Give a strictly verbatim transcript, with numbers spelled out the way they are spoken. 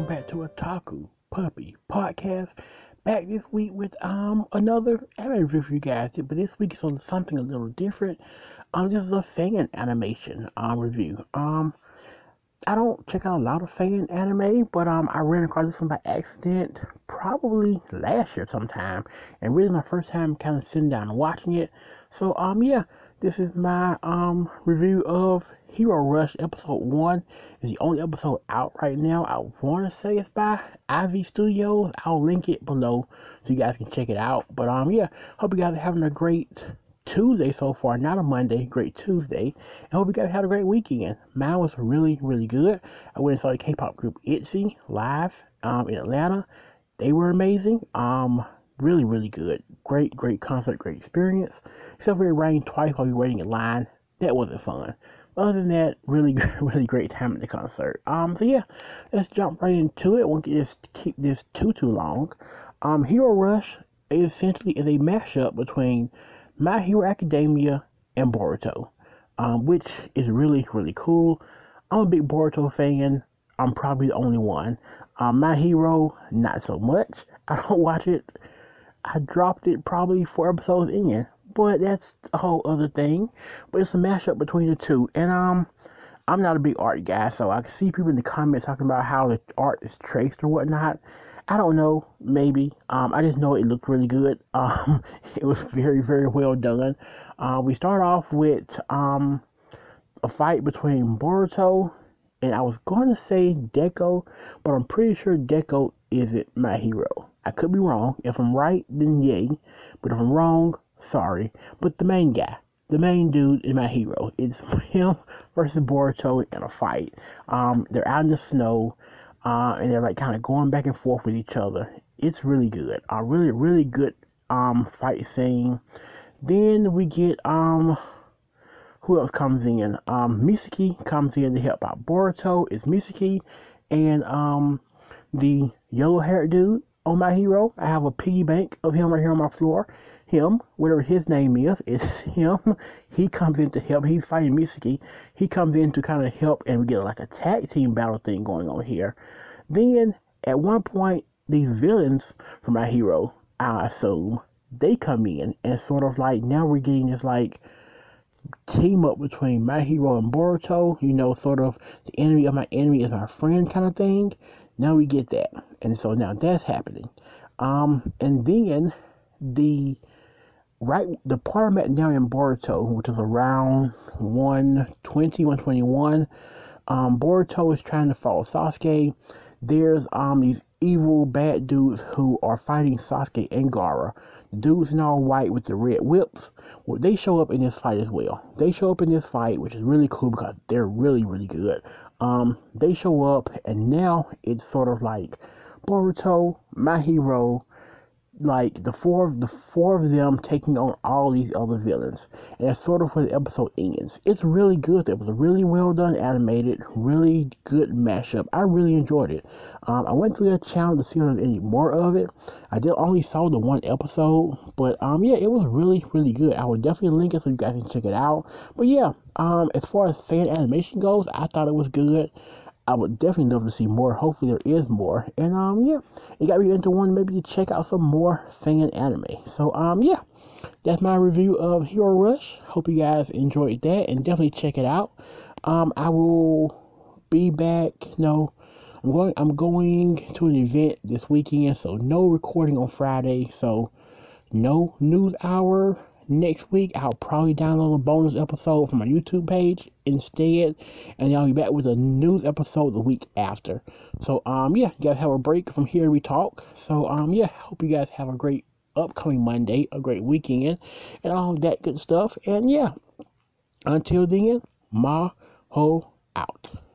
welcome back to Otaku Puppy Podcast. Back this week with um another anime review for you guys, but this week is on something a little different. Um, this is a fan animation um review. Um, I don't check out a lot of fan anime, but um, I ran across this one by accident, probably last year sometime, and really my first time kind of sitting down and watching it. So um, yeah. This is my um review of Hero Rush episode one. It's the only episode out right now. I want to say it's by Ivy Studios. I'll link it below so you guys can check it out. But um yeah, hope you guys are having a great Tuesday so far. Not a Monday, great Tuesday. And hope you guys had a great weekend. Mine was really, really good. I went and saw the K-pop group Itzy live um in Atlanta. They were amazing. Um. Really, really good. Great, great concert, great experience. Except for it rained twice while we were waiting in line. That wasn't fun. Other than that, really, really great time at the concert. Um, so yeah, let's jump right into it. Won't just keep this too, too long. Um, Hero Rush is essentially is a mashup between My Hero Academia and Boruto, um, which is really, really cool. I'm a big Boruto fan. I'm probably the only one. Um, My Hero, not so much. I don't watch it. I dropped it probably four episodes in, but that's a whole other thing. But it's a mashup between the two, and um, I'm not a big art guy, so I can see people in the comments talking about how the art is traced or whatnot. I don't know, maybe. Um, I just know it looked really good. Um, it was very, very well done. Uh, we start off with um, a fight between Boruto and I was going to say Deco, but I'm pretty sure Deco isn't my hero. I could be wrong. If I'm right, then yay. But if I'm wrong, sorry. But the main guy, the main dude is my hero. It's him versus Boruto in a fight. Um, they're out in the snow, uh, and they're like kind of going back and forth with each other. It's really good. A really, really good um fight scene. Then we get um. Who else comes in? Um, Mitsuki comes in to help out Boruto. It's Mitsuki and um the yellow-haired dude. On My Hero, I have a piggy bank of him right here on my floor. Him, whatever his name is, it's him. He comes in to help. He's fighting Mitsuki. He comes in to kind of help, and we get like a tag team battle thing going on here. Then, at one point, these villains from My Hero, I assume, they come in and sort of like, now we're getting this like team up between My Hero and Boruto. You know, sort of the enemy of my enemy is my friend kind of thing. Now we get that. And so now that's happening. Um, and then the right the part I'm at now in Boruto, which is around one twenty, one twenty-one, um, Boruto is trying to follow Sasuke. There's um these evil bad dudes who are fighting Sasuke and Gaara. The dudes in all white with the red whips. Well, they show up in this fight as well. They show up in this fight, which is really cool because they're really, really good. Um, they show up, and now it's sort of like Boruto, My Hero, like the four, the four of them taking on all these other villains, and that's sort of where the episode ends. It's really good. It was a really well done animated, really good mashup. I really enjoyed it. Um, I went to their channel to see if there was any more of it. I did only saw the one episode, but um, yeah, it was really, really good. I will definitely link it so you guys can check it out. But yeah, um, as far as fan animation goes, I thought it was good. I would definitely love to see more. Hopefully there is more. And um yeah, it got me into one maybe to check out some more fan anime. So um yeah, that's my review of Hero Rush. Hope you guys enjoyed that and definitely check it out. Um I will be back. No, I'm going I'm going to an event this weekend, so no recording on Friday, so no news hour. Next week, I'll probably download a bonus episode from my YouTube page instead, and I'll be back with a news episode the week after. So, um, yeah, you guys have a break from Here We Talk. So, um, yeah, hope you guys have a great upcoming Monday, a great weekend, and all that good stuff. And, yeah, until then, Maho out.